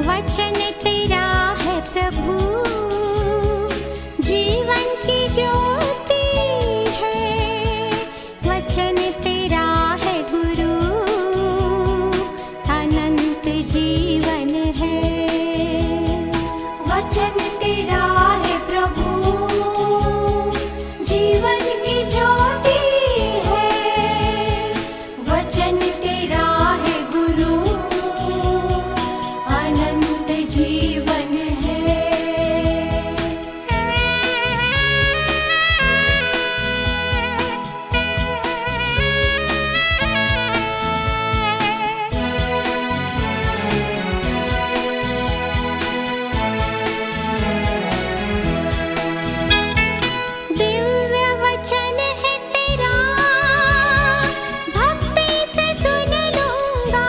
वचन तेरा है प्रभु, जीवन की ज्योति है, वचन तेरा है गुरु, अनंत जीवन है, वचन तेरा है प्रभु, जीवन की ज्योति है, वचन तेरा है गुरु, जीवन है. दिव्य वचन है तेरा, भक्ति से सुन लूंगा,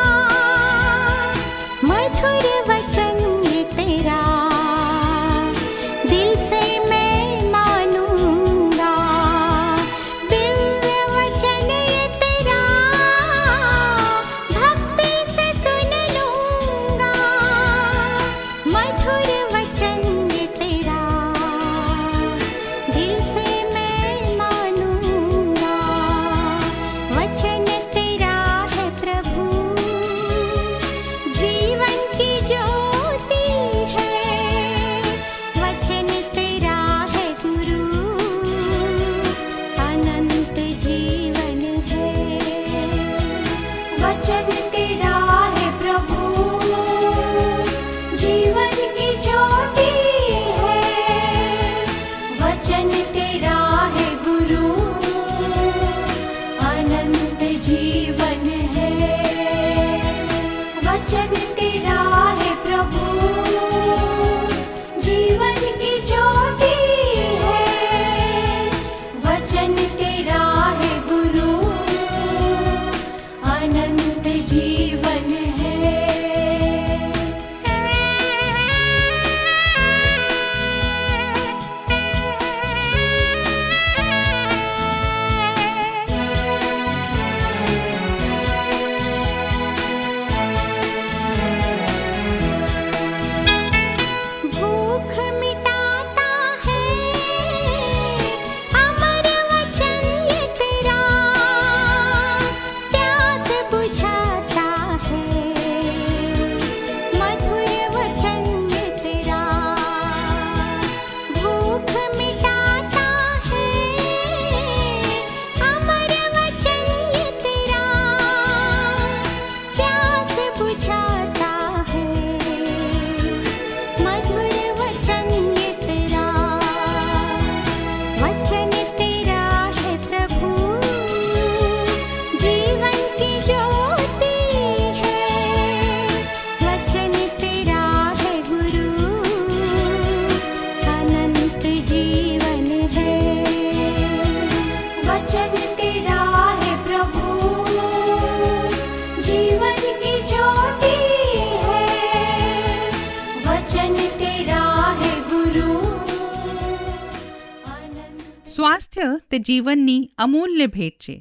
मधुर वचन સ્વાસ્થ્ય તે જીવનની અમૂલ્ય ભેટ છે.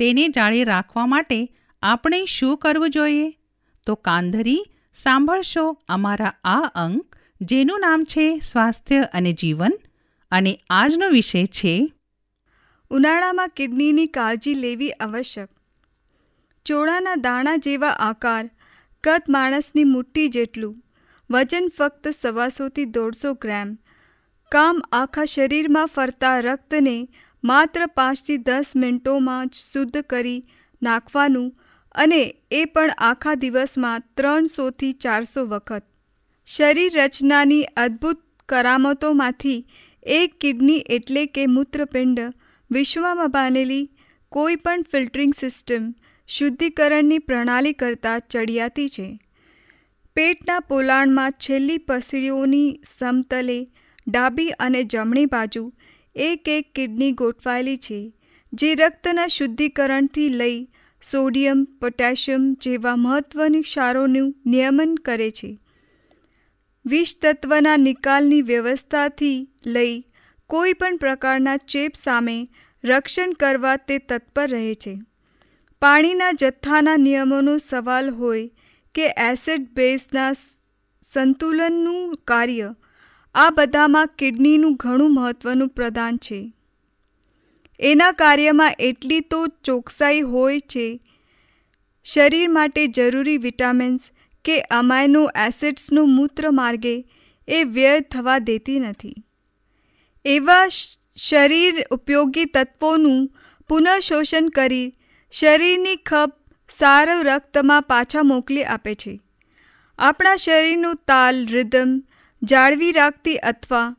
તેને જાળવી રાખવા માટે આપણે શું કરવું જોઈએ? તો કાંધરી સાંભળશો અમારા આ અંક, જેનું નામ છે સ્વાસ્થ્ય અને જીવન, અને આજનો વિષય છે ઉનાળામાં કિડનીની કાળજી લેવી આવશ્યક. ચોળાના દાણા જેવા આકાર, કદ માણસની મુઠ્ઠી જેટલું, વજન ફક્ત 125 થી 150 ગ્રામ. કામ આખા શરીરમાં ફરતા રક્તને માત્ર 5 થી 10 મિનિટોમાં જ શુદ્ધ કરી નાખવાનું, અને એ પણ આખા દિવસમાં 300 થી 400 વખત. શરીર રચનાની અદ્ભુત કરામતોમાંથી એક કિડની એટલે કે મૂત્રપિંડ વિશ્વમાં બનેલી કોઈ પણ ફિલ્ટરિંગ સિસ્ટમ શુદ્ધિકરણની પ્રણાલી કરતાં ચડિયાતી છે. પેટના પોલાણમાં છેલ્લી પસળીઓની સમતલે ડાબી અને જમણી બાજુ એક એક કિડની ગોઠવાયેલી છે, જે રક્તના શુદ્ધિકરણથી લઈ સોડિયમ, પોટેશિયમ જેવા મહત્ત્વની ક્ષારોનું નિયમન કરે છે. વિષતત્વના નિકાલની વ્યવસ્થાથી લઈ કોઈપણ પ્રકારના ચેપ સામે રક્ષણ કરવા તે તત્પર રહે છે. પાણીના જથ્થાના નિયમોનો સવાલ હોય કે એસિડ બેઝના સંતુલનનું કાર્ય, આ બધામાં કિડનીનું ઘણું મહત્ત્વનું પ્રદાન છે. એના કાર્યમાં એટલી તો ચોકસાઈ હોય છે. શરીર માટે જરૂરી વિટામિન્સ કે અમાઇનો એસિડ્સનું મૂત્ર માર્ગે એ વ્યય થવા દેતી નથી. એવા શરીર ઉપયોગી તત્વોનું પુનઃશોષણ કરી શરીરની ખપ સારું રક્તમાં પાછા મોકલી આપે છે. આપણા શરીરનું તાલ રિધમ જાળવી રાખતી, અથવા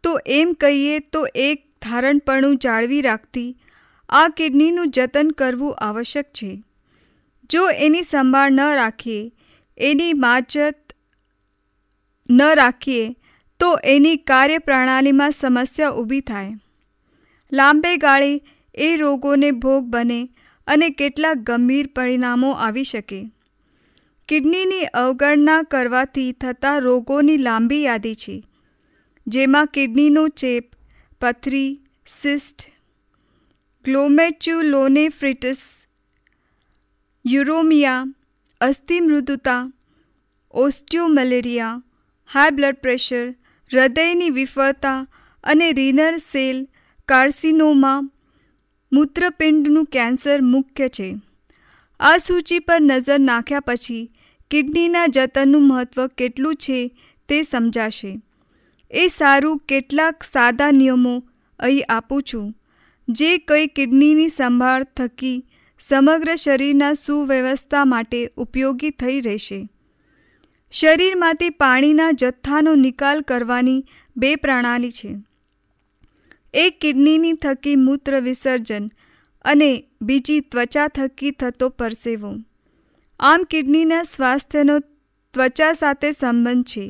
તો એમ કહીએ તો એક ધારણપણું જાળવી રાખતી આ કિડનીનું જતન કરવું આવશ્યક છે. જો એની સંભાળ ન રાખીએ, એની માજત ન રાખીએ તો એની કાર્યપ્રણાલીમાં સમસ્યા ઊભી થાય, લાંબે ગાળે એ રોગોને ભોગ બને અને કેટલાક ગંભીર પરિણામો આવી શકે. કિડનીની અવગણના કરવાથી થતા રોગોની લાંબી યાદી છે, જેમાં કિડનીનો ચેપ, પથરી, સિસ્ટ, ગ્લોમેચ્યુલોનેફ્રિટિસ, યુરોમિયા, અસ્થિમૃદુતા, ઓસ્ટિયોમલેરિયા, હાઈ બ્લડ પ્રેશર, હૃદયની વિફળતા અને રિનલ સેલ કાર્સિનોમા, મૂત્રપિંડનું કેન્સર મુખ્ય છે. આ સૂચિ પર નજર નાખ્યા પછી કિડનીના જતનનું મહત્ત્વ કેટલું છે તે સમજાશે. એ સારું કેટલાક સાદા નિયમો અહીં આપું છું, જે કંઈ કિડનીની સંભાળ થકી સમગ્ર શરીરના સુવ્યવસ્થા માટે ઉપયોગી થઈ રહેશે. શરીરમાંથી પાણીના જથ્થાનો નિકાલ કરવાની બે પ્રણાલી છે, એક કિડનીની થકી મૂત્ર વિસર્જન અને બીજી ત્વચા થકી થતો પરસેવો. આમ કિડનીના સ્વાસ્થ્યનો ત્વચા સાથે સંબંધ છે.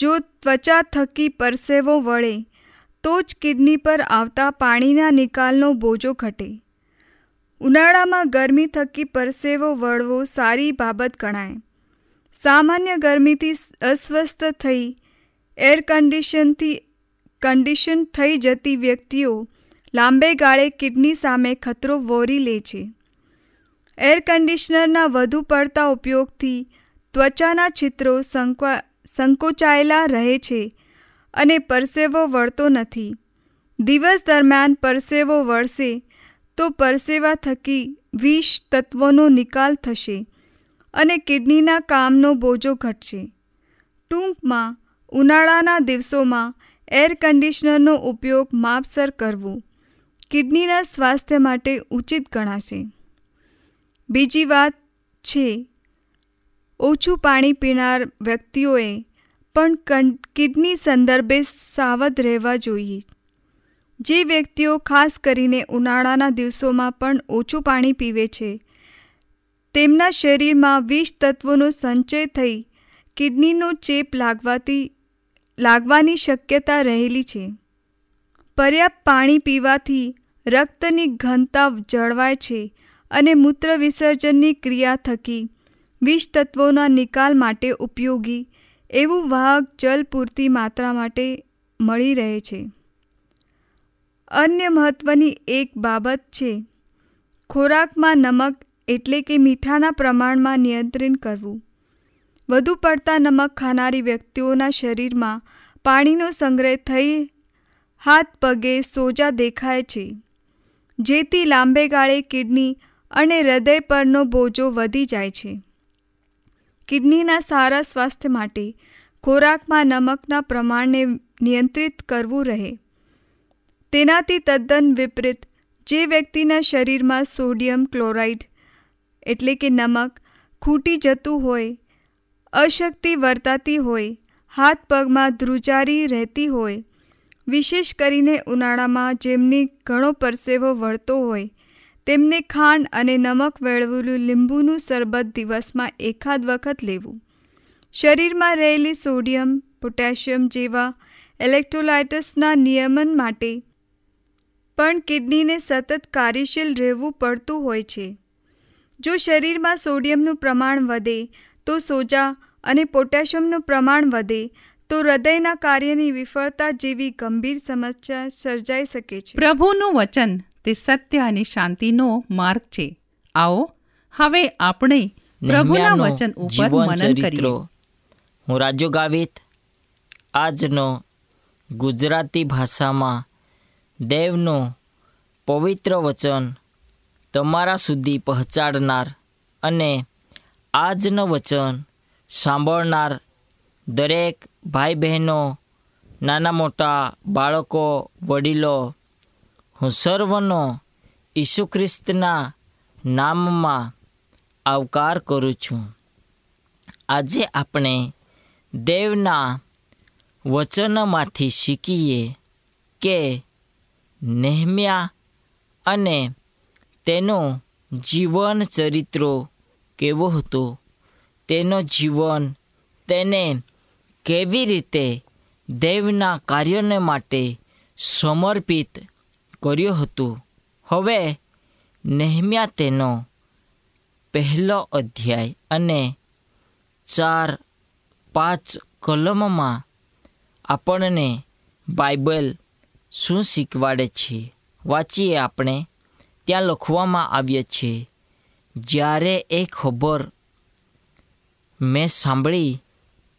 જો ત્વચા થકી પરસેવો વળે તો જ કિડની પર આવતા પાણીના નિકાલનો બોજો ઘટે. ઉનાળામાં ગરમી થકી પરસેવો વળવો સારી બાબત ગણાય. સામાન્ય ગરમીથી અસ્વસ્થ થઈ કન્ડિશન થઈ જતી વ્યક્તિઓ લાંબે ગાળે કિડની સામે ખતરો વહોરી લે છે. એર કન્ડિશનરના વધુ પડતા ઉપયોગથી ત્વચાના છિદ્રો સંકોચાયેલા રહે છે અને પરસેવો વળતો નથી. દિવસ દરમિયાન પરસેવો વળશે તો પરસેવા થકી વિષ તત્વોનો નિકાલ થશે અને કિડનીના કામનો બોજો ઘટશે. ટૂંકમાં ઉનાળાના દિવસોમાં એર કન્ડિશનરનો ઉપયોગ માપસર કરવો કિડનીના સ્વાસ્થ્ય માટે ઉચિત ગણાશે. બીજી વાત છે, ઓછું પાણી પીનાર વ્યક્તિઓએ પણ કિડની સંદર્ભે સાવધ રહેવા જોઈએ. જે વ્યક્તિઓ ખાસ કરીને ઉનાળાના દિવસોમાં પણ ઓછું પાણી પીવે છે, તેમના શરીરમાં વિષ તત્વોનો સંચય થઈ કિડનીનો ચેપ લાગવાની શક્યતા રહેલી છે. પર્યાપ્ત પાણી પીવાથી રક્તની ઘનતા જળવાય છે અને મૂત્ર વિસર્જનની ક્રિયા થકી વિષ તત્વોના નિકાલ માટે ઉપયોગી એવું વાહક જલ પૂરતી માત્રા માટે મળી રહે છે. અન્ય મહત્ત્વની એક બાબત છે, ખોરાકમાં નમક એટલે કે મીઠાના પ્રમાણમાં નિયંત્રણ કરવું. વધુ પડતા નમક ખાનારી વ્યક્તિઓના શરીરમાં પાણીનો સંગ્રહ થઈ હાથ પગે સોજા દેખાય છે, જેથી લાંબે ગાળે કિડની અને હૃદય પરનો બોજો વધી જાય છે. કિડનીના સારા સ્વાસ્થ્ય માટે ખોરાકમાં નમકના પ્રમાણને નિયંત્રિત કરવું રહે. તેનાથી તદ્દન વિપરીત જે વ્યક્તિના શરીરમાં સોડિયમ ક્લોરાઇડ એટલે કે નમક ખૂટી જતું હોય, અશક્તિ વર્તાતી હોય, હાથ પગમાં ધ્રુજારી રહેતી હોય, વિશેષ કરીને ઉનાળામાં જેમની ઘણો પરસેવો વળતો હોય, તેમને ખાંડ અને નમક વેળવેલું લીંબુનું શરબત દિવસમાં એકાદ વખત લેવું. શરીરમાં રહેલી સોડિયમ, પોટેશિયમ જેવા ઇલેક્ટ્રોલાઇટ્સના નિયમન માટે પણ કિડનીને સતત કાર્યશીલ રહેવું પડતું હોય છે. જો શરીરમાં સોડિયમનું પ્રમાણ વધે તો સોજા અને પોટેશિયમનું પ્રમાણ વધે તો હૃદયના કાર્યની વિફળતા જેવી ગંભીર સમસ્યા સર્જાઈ શકે છે. પ્રભુનું વચન તે સત્ય અને શાંતિનો માર્ગ છે. આવો હવે આપણે પ્રભુના વચન ઉપર મનન કરીએ. હું રાજુ ગાવિત આજનો ગુજરાતી ભાષામાં દેવનું પવિત્ર વચન તમારા સુધી પહોંચાડનાર અને આજનું વચન સાંભળનાર દરેક ભાઈ બહેનો, નાના મોટા બાળકો, વડીલો, હું સર્વનો ઈસુ ખ્રિસ્તના નામમાં આવકાર કરું છું. આજે આપણે દેવના વચનમાંથી શીખીએ કે નહેમ્યા અને તેનું જીવન ચરિત્ર કેવો હતો, તેનું જીવન તેને કેવી રીતે દેવના કાર્યને માટે સમર્પિત કર્યો હતો. હવે નહેમ્યા તેનો પહેલો અધ્યાય અને 4-5 કલમમાં આપણને બાઇબલ શું શીખવાડે છે વાંચીએ. આપણે ત્યાં લખવામાં આવ્યા છે, જ્યારે એ ખબર મેં સાંભળી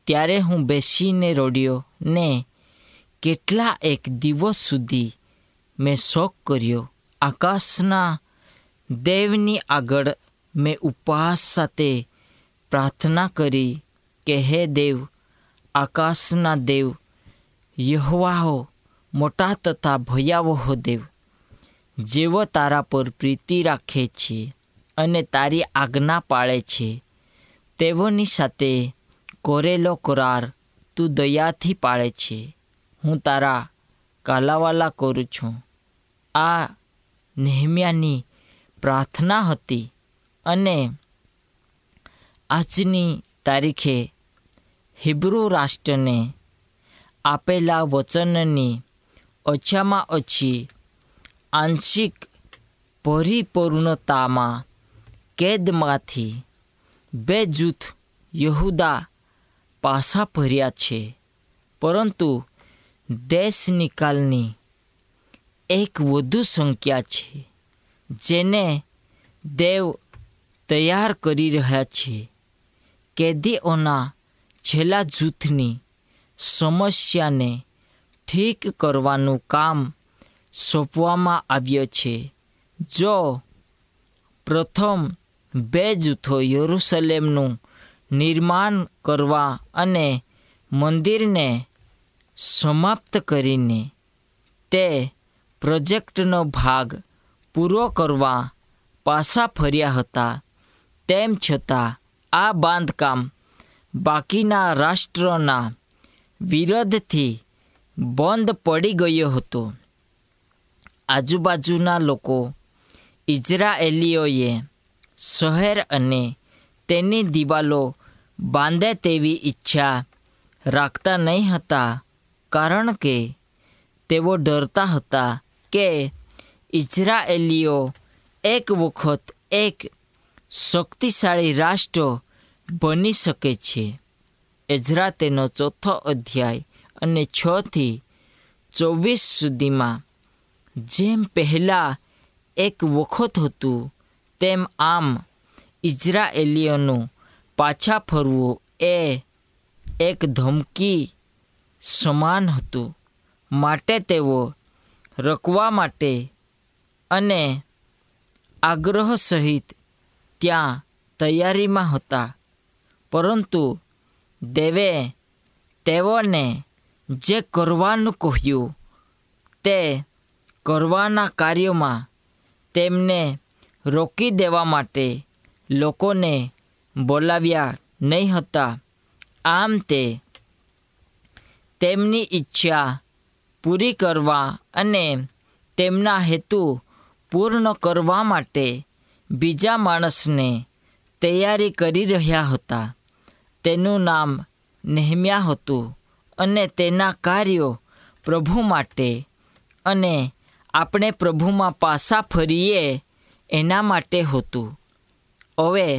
ત્યારે હું બેસીને રડ્યો ને કેટલા એક દિવસ સુધી મેં શોક કર્યો. આકાશના દેવની આગળ મેં ઉપવાસ સાથે પ્રાર્થના કરી કે હે દેવ, આકાશના દેવ યહોવાહો, મોટા તથા ભયાવહ દેવ, જેવો તારા પર પ્રીતિ રાખે છે અને તારી આજ્ઞા પાળે છે, તેઓની સાથે કરેલો કરાર તું દયાથી પાળે છે. હું તારા કાલાવાલા કરું છું. આ નહેમ્યાની પ્રાર્થના હતી અને આજની તારીખે હિબ્રુ રાષ્ટ્રને આપેલા વચનની ઓછામાં ઓછી આંશિક પરિપૂર્ણતામાં કેદમાંથી 2 જૂથ યહૂદા પાછા ફર્યા છે, પરંતુ દેશ નિકાલની એક વધુ સંખ્યા છે જેને દેવ તૈયાર કરી રહ્યા છે. કેદીઓના છેલ્લા જૂથની સમસ્યાને ઠીક કરવાનું કામ સોંપવામાં આવ્યું છે. જો પ્રથમ 2 જૂથો યરૂશલેમનું નિર્માણ કરવા અને મંદિરને સમાપ્ત કરીને તે પ્રોજેક્ટનો ભાગ પૂરો કરવા પાછા ફર્યા હતા, તેમ છતાં આ બાંધકામ બાકીના રાષ્ટ્રોના વિરોધથી બંધ પડી ગયો હતો. આજુબાજુના લોકો ઇઝરાયેલીઓએ શહેર અને તેની દિવાલો બાંધે તેવી ઈચ્છા રાખતા નહીં હતા, કારણ કે તેઓ ડરતા હતા કે ઇઝરાયેલીઓ એક વખત એક શક્તિશાળી રાષ્ટ્ર બની શકે છે. એઝરા તેનો 4થો અધ્યાય અને 6 થી 24 સુધીમાં જેમ પહેલાં એક વખત હતું તેમ આમ ઇઝરાયેલીઓનું પાછા ફરવું એ એક ધમકી સમાન હતું, માટે તેઓ રોકવા માટે અને આગ્રહ સહિત ત્યાં તૈયારીમાં હતા, પરંતુ દેવે તેઓને જે કરવાનું કહ્યું તે કરવાના કાર્યમાં તેમને રોકી દેવા માટે લોકોને બોલાવ્યા નહીં હતા. આમ તે તેમની ઈચ્છા પૂરી કરવા અને તેમના હેતુ पूर्ण करवा माटे बीजा माणसने तैयारी करी रह्या हता। तेनु नाम नेहम्या हतु अने तेना कार्यो प्रभु माटे अने आपणे प्रभु में पासा फरीए एना माटे हतु। हवे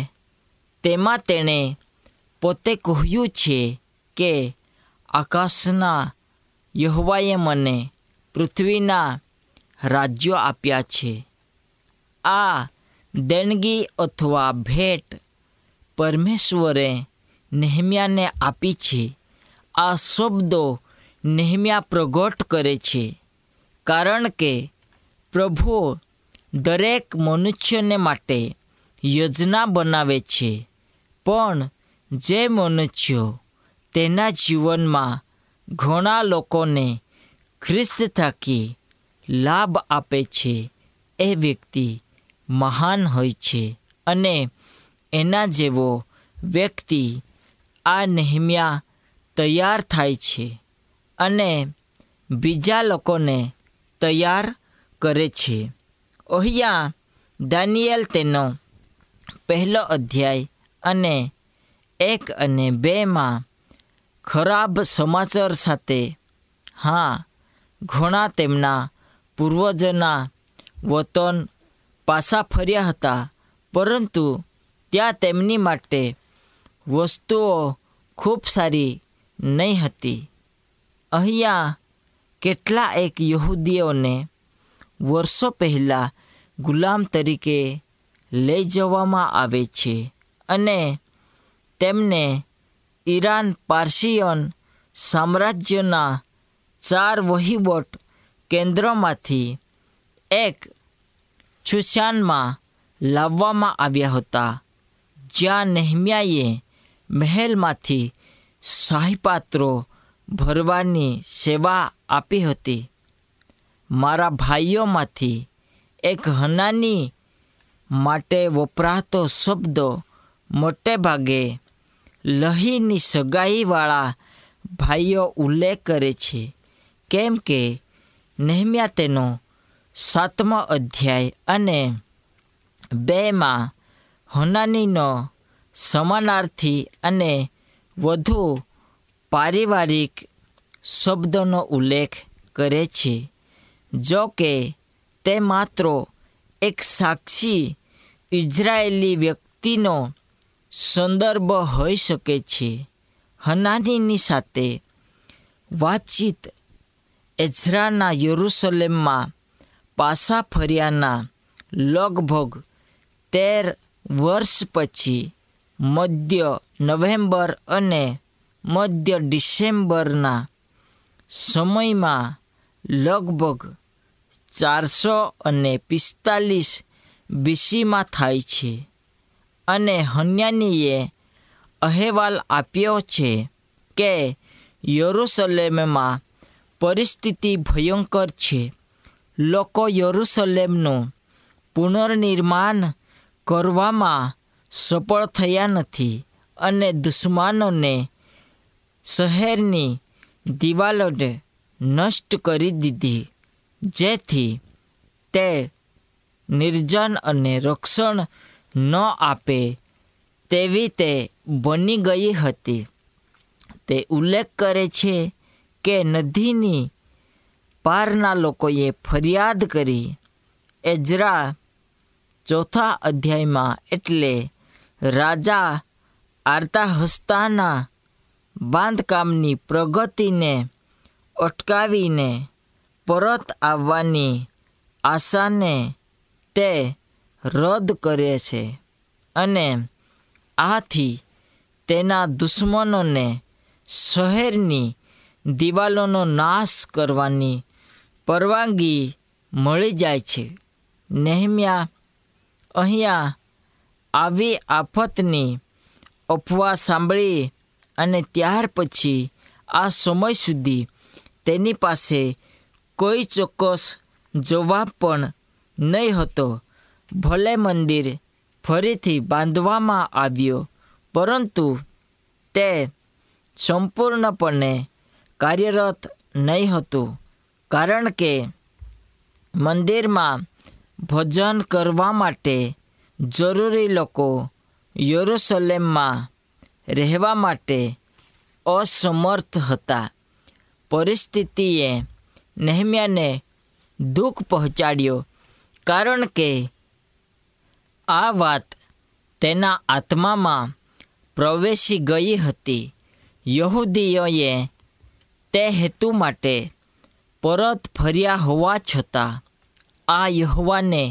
तेमा तेणे पोते कह्यु छे के आकाशना यहोवाए मने पृथ्वीना राज्यो आप्या छे। आ देणगी अथवा भेट परमेश्वरे नेहम्या ने आपी छे। आ शब्दों नेहम्या प्रगट करे छे, कारण के प्रभु दरेक मनुष्य ने माटे योजना बनावे छे, पण जे मनुष्य तेना जीवन में घणा लोगों ने ख्रिस्त थकी लाभ आपे छे ए व्यक्ति महान होय छे। अने एना जेवो व्यक्ति आ नेहम्या तैयार थाय छे अने बीजा लोगों ने तैयार करे छे। ओहिया दानियल तेनो पहलो अध्याय अने 1 અને 2 में खराब समाचार साथे हाँ घोणा तेमना पूर्वजना वतन पासा फर्या हता, परंतु त्या तेमनी माटे वस्तुओं खूब सारी नहीं हती। अहिया केटला एक यहूदीओ ने वर्षों पहला गुलाम तरीके ले जवामां आवे छे अने तेमने ईरान पार्शियन साम्राज्यना 4 वहीवट केन्द्रों में एक छुशान में लाववामां आव्या हता, ज्यां नेहम्याए महल मांथी साहीपात्रों भरवानी सेवा आपी हती। मारा भाईओ मांथी एक हनानी माटे वपरातो शब्द मोटे भागे लहीनी सगाई वाला भाईओ उल्लेख करे छे, केम के नेहम्या तेनो 7मो अध्याय अने 2 में हनानीनो समानार्थी अने वधु पारिवारिक शब्दोंनो उल्लेख करे छे। जो के ते मात्र एक साक्षी इजरायली व्यक्तिनो संदर्भ होई सके छे। हनानीनी साथे वातचीत एज्राना यरूशलेम में पासा फरियाना लगभग 13 वर्ष पची मध्य नवेम्बर अने मध्य डिसेम्बरना समय में लगभग 445 BC में थाय छे। अने हन्यानीए अहेवाल आप्यो छे के यरूशलेम में परिस्थिति भयंकर छे। लोको यरूशलेमनु पुनर्निर्माण करवामां सफल थया नथी अने दुश्मनोने शहेरनी दीवालोने नष्ट करी दीधी, जेथी ते निर्जन अने रक्षण न आपे तेवी ते बनी गई हती। ते उल्लेख करे छे के नदीनी पारना लोकोए फरियाद करी। एज्रा 4 अध्याय में एटले राजा आर्ताहस्ताना बांधकामनी प्रगति ने अटकावीने परत आववानी आशा ने ते रद्द करे छे अने आथी तेना दुश्मनों ने शहेरनी दीवालोंनो नाश करवानी परवानगी मिली जाय छे। नेहम्या अहिया आवी आफतनी अफवा सांभळी अने त्यार पछी आ समय सुधी तेनी पासे कोई चोक्कस जवाब पण नहीं हतो। भले मंदिर फरीथी बांधवामां आव्यो, परंतु ते संपूर्णपणे कार्यरत नहीं हतुं, कारण के मंदिर में ભજન કરવા માટે જરૂરી લોકો યરુશલેમમાં રહેવા માટે અસમર્થ હતા. પરિસ્થિતિએ નહેમ્યાને દુઃખ પહોંચાડ્યો, કારણ કે આ વાત તેના આત્મામાં પ્રવેશી ગઈ હતી. યહૂદીઓએ તે હેતુ માટે પરત ફર્યા હોવા છતાં આ યહોવાને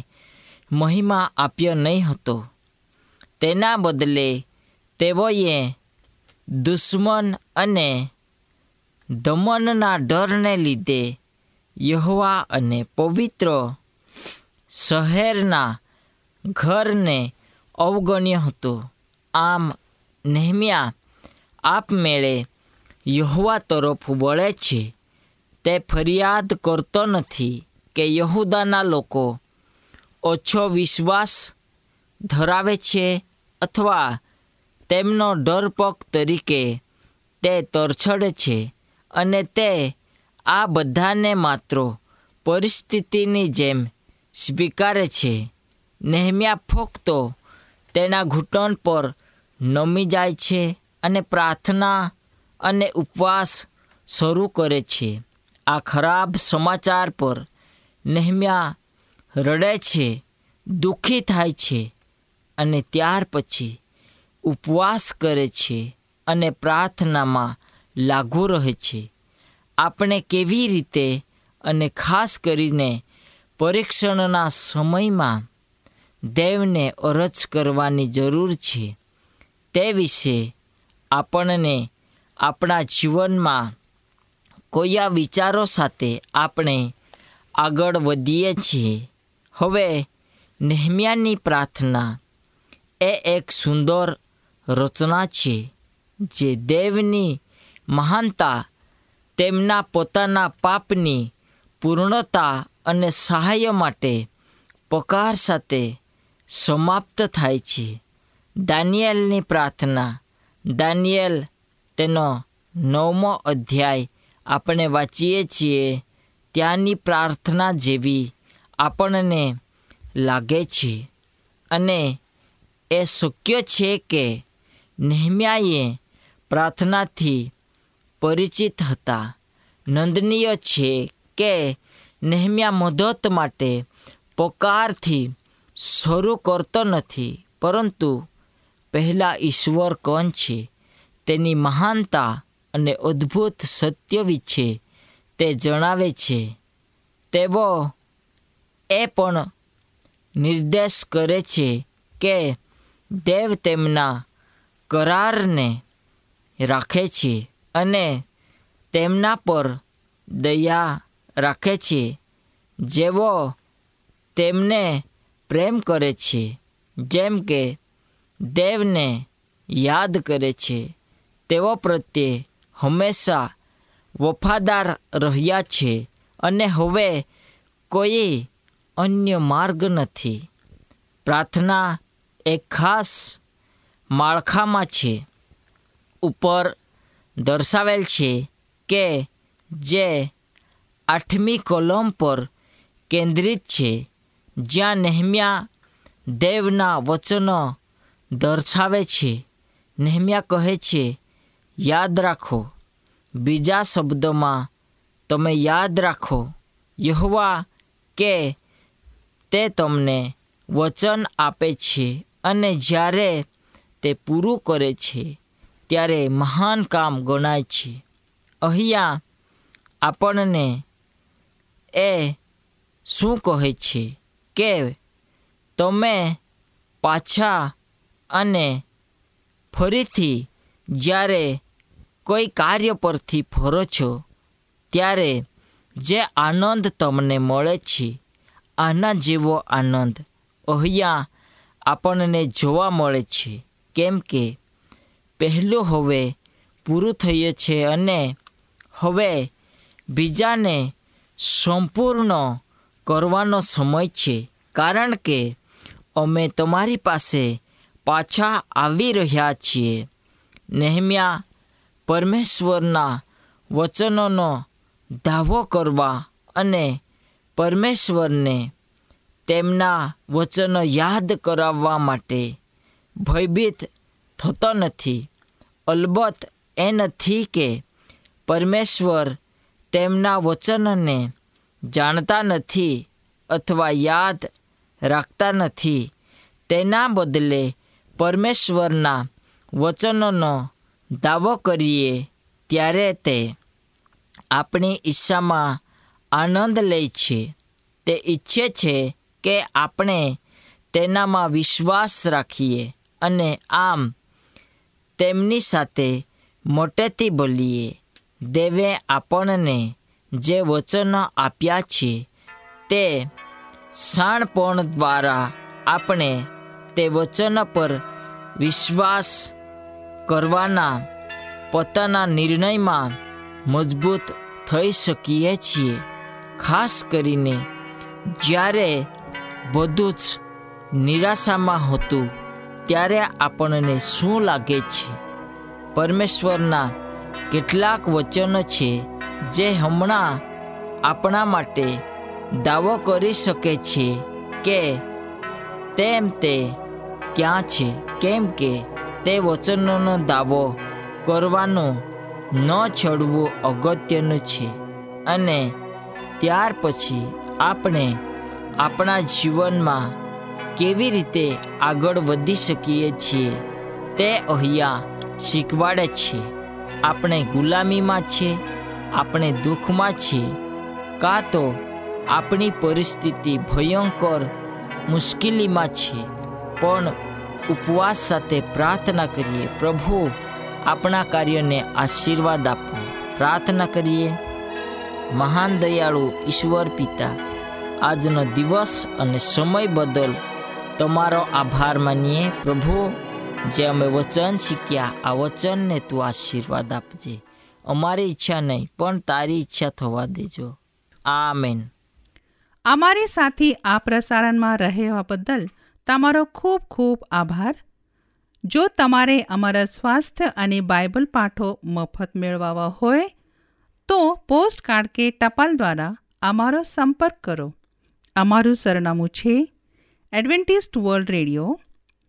મહિમા આપ્યો નહીં હતો. તેના બદલે તેઓએ દુશ્મન અને દમનના ડરને લીધે યહોવા અને પવિત્ર શહેરના ઘરને અવગણ્યો હતો. આમ નહેમ્યા આપમેળે યહોવા તરફ વળે છે. તે ફરિયાદ કરતો નથી કે યહૂદાના લોકો ઓછો વિશ્વાસ ધરાવે છે અથવા તેમનો ડરપોક તરીકે તે તરછડે છે, અને તે આ બધાને માત્ર પરિસ્થિતિની જેમ સ્વીકારે છે. નહેમ્યા ફક્ત તેના ઘૂંટણ પર નમી જાય છે અને પ્રાર્થના અને ઉપવાસ શરૂ કરે છે. આ ખરાબ સમાચાર પર નહેમ્યા રડે છે, દુઃખી થાય છે અને ત્યાર પછી ઉપવાસ કરે છે અને પ્રાર્થનામાં લાગુ રહે છે. આપણે કેવી રીતે, અને ખાસ કરીને પરીક્ષણના સમયમાં, દેવને અરજ કરવાની જરૂર છે તે વિશે આપણને આપણા જીવનમાં કયા વિચારો સાથે આપણે આગળ વધીએ છીએ. હવે નહેમ્યાની પ્રાર્થના એ એક સુંદર રચના છે જે દેવની મહાનતા, તેમના પોતાના પાપની પૂર્ણતા અને સહાય માટે પકાર સાથે સમાપ્ત થાય છે. દાનિયેલની પ્રાર્થના. દાનિયેલ તેનો 9મો અધ્યાય આપણે વાંચીએ છીએ. ત્યાંની પ્રાર્થના જેવી આપણને લાગે છે, અને એ શક્ય છે કે નહેમ્યાએ પ્રાર્થનાથી પરિચિત હતા. નોંધનીય છે કે નહેમ્યા મદદ માટે પોકારથી શરૂ કરતો નથી, પરંતુ પહેલાં ઈશ્વર કોણ છે, તેની મહાનતા અને અદ્ભુત સત્ય વિશે તે જણાવે છે. તેઓ એ પણ નિર્દેશ કરે છે કે દેવ તેમના કરારને રાખે છે અને તેમના પર દયા રાખે છે, જેઓ તેમને પ્રેમ કરે છે, જેમ કે દેવને યાદ કરે છે. તેઓ પ્રત્યે હંમેશા વફાદાર રહ્યા છે, અને હવે કોઈ અન્ય માર્ગ નથી. પ્રાર્થના એક ખાસ માળખામાં છે. ઉપર દર્શાવેલ છે કે જે 8મી કોલમ પર કેન્દ્રિત છે, જ્યાં નહેમ્યા દેવના વચનો દર્શાવે છે. નહેમ્યા કહે છે, યાદ રાખો. બીજા શબ્દોમાં, તમે યાદ રાખો યહોવા કે તે તમને વચન આપે છે, અને જ્યારે તે પૂરું કરે છે ત્યારે મહાન કામ ગણાય છે. અહીંયા આપણને એ શું કહે છે કે તમે પાછા અને ફરીથી જ્યારે કોઈ કાર્ય પરથી ફરો છો, ત્યારે જે આનંદ તમને મળે છે, આના જેવો આનંદ અહીંયા આપણને જોવા મળે છે. કેમ કે પહેલું હવે પૂરું થયું છે, અને હવે બીજાને સંપૂર્ણ કરવાનો સમય છે, કારણ કે અમે તમારી પાસે પાછા આવી રહ્યા છીએ. નહેમ્યા પરમેશ્વરના વચનોનો દાવો કરવા અને પરમેશ્વરને તેમના વચનો યાદ કરાવવા માટે ભયભીત થતો નથી। અલબત્ત એ નથી કે પરમેશ્વર તેમના વચનને જાણતા નથી અથવા યાદ રાખતા નથી। તેના બદલે પરમેશ્વરના વચનનો દાવો કરીએ ત્યારે તે આપણી ઈચ્છામાં આનંદ લે છે। તે ઈચ્છે છે કે આપણે તેનામાં વિશ્વાસ રાખીએ અને આમ તેમની સાથે મોટેથી બોલીએ। દેવે આપણને જે વચનો આપ્યા છે તે શાણપણ દ્વારા આપણે તે વચન પર વિશ્વાસ કરવાના પોતાના નિર્ણયમાં મજબૂત થઈ શકીએ છીએ, ખાસ કરીને જ્યારે બધું જ નિરાશામાં હતું ત્યારે આપણને શું લાગે છે। પરમેશ્વરના કેટલાક વચનો છે જે હમણાં આપણા માટે દાવો કરી શકે છે કે તેમ તે ક્યાં છે, કેમ કે તે વચનોનો દાવો કરવાનો ન છોડવું અગત્યનું છે। અને ત્યાર પછી આપણે આપણા જીવનમાં કેવી રીતે આગળ વધી શકીએ છીએ તે અહીંયા શીખવાડે છે। આપણે ગુલામીમાં છે, આપણે દુઃખમાં છે, કાં તો આપણી પરિસ્થિતિ ભયંકર મુશ્કેલીમાં છે, પણ ઉપવાસ સાથે પ્રાર્થના કરીએ, પ્રભુ આપણા કાર્યને આશીર્વાદ આપો। પ્રાર્થના કરીએ। મહાન દયાળુ ઈશ્વર પિતા, આજનો દિવસ અને સમય બદલ તમારો આભાર માનીએ। પ્રભુ, જે અમે વચન શીખ્યા, આ વચનને તું આશીર્વાદ આપજે। અમારી ઈચ્છા નહીં પણ તારી ઈચ્છા થવા દેજો। આમેન। અમારી સાથે આ પ્રસારણમાં રહેવા બદલ તમારો ખૂબ ખૂબ આભાર। જો તમારે અમારા સ્વાસ્થ્ય અને બાઇબલ પાઠો મફત મેળવવા હોય તો પોસ્ટકાર્ડ કે ટપાલ દ્વારા અમારો સંપર્ક કરો। અમારું સરનામું છે Adventist world radio,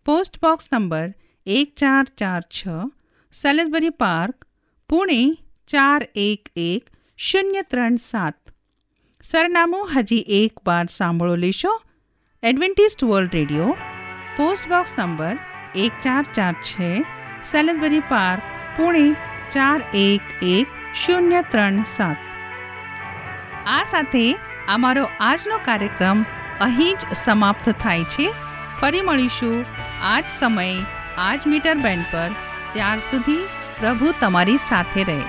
postbox number 1446, Salisbury park, Pune 411037। સરનામું હજી એક વાર સાંભળો લેશો। Adventist world radio, postbox number 1446, Salisbury park, Pune 411037। આ સાથે અમારો આજનો કાર્યક્રમ અહીં જ સમાપ્ત થાય છે। ફરી મળીશું આ જ સમયે, આ જ મીટર બેન્ડ પર। ત્યાર સુધી પ્રભુ તમારી સાથે રહે।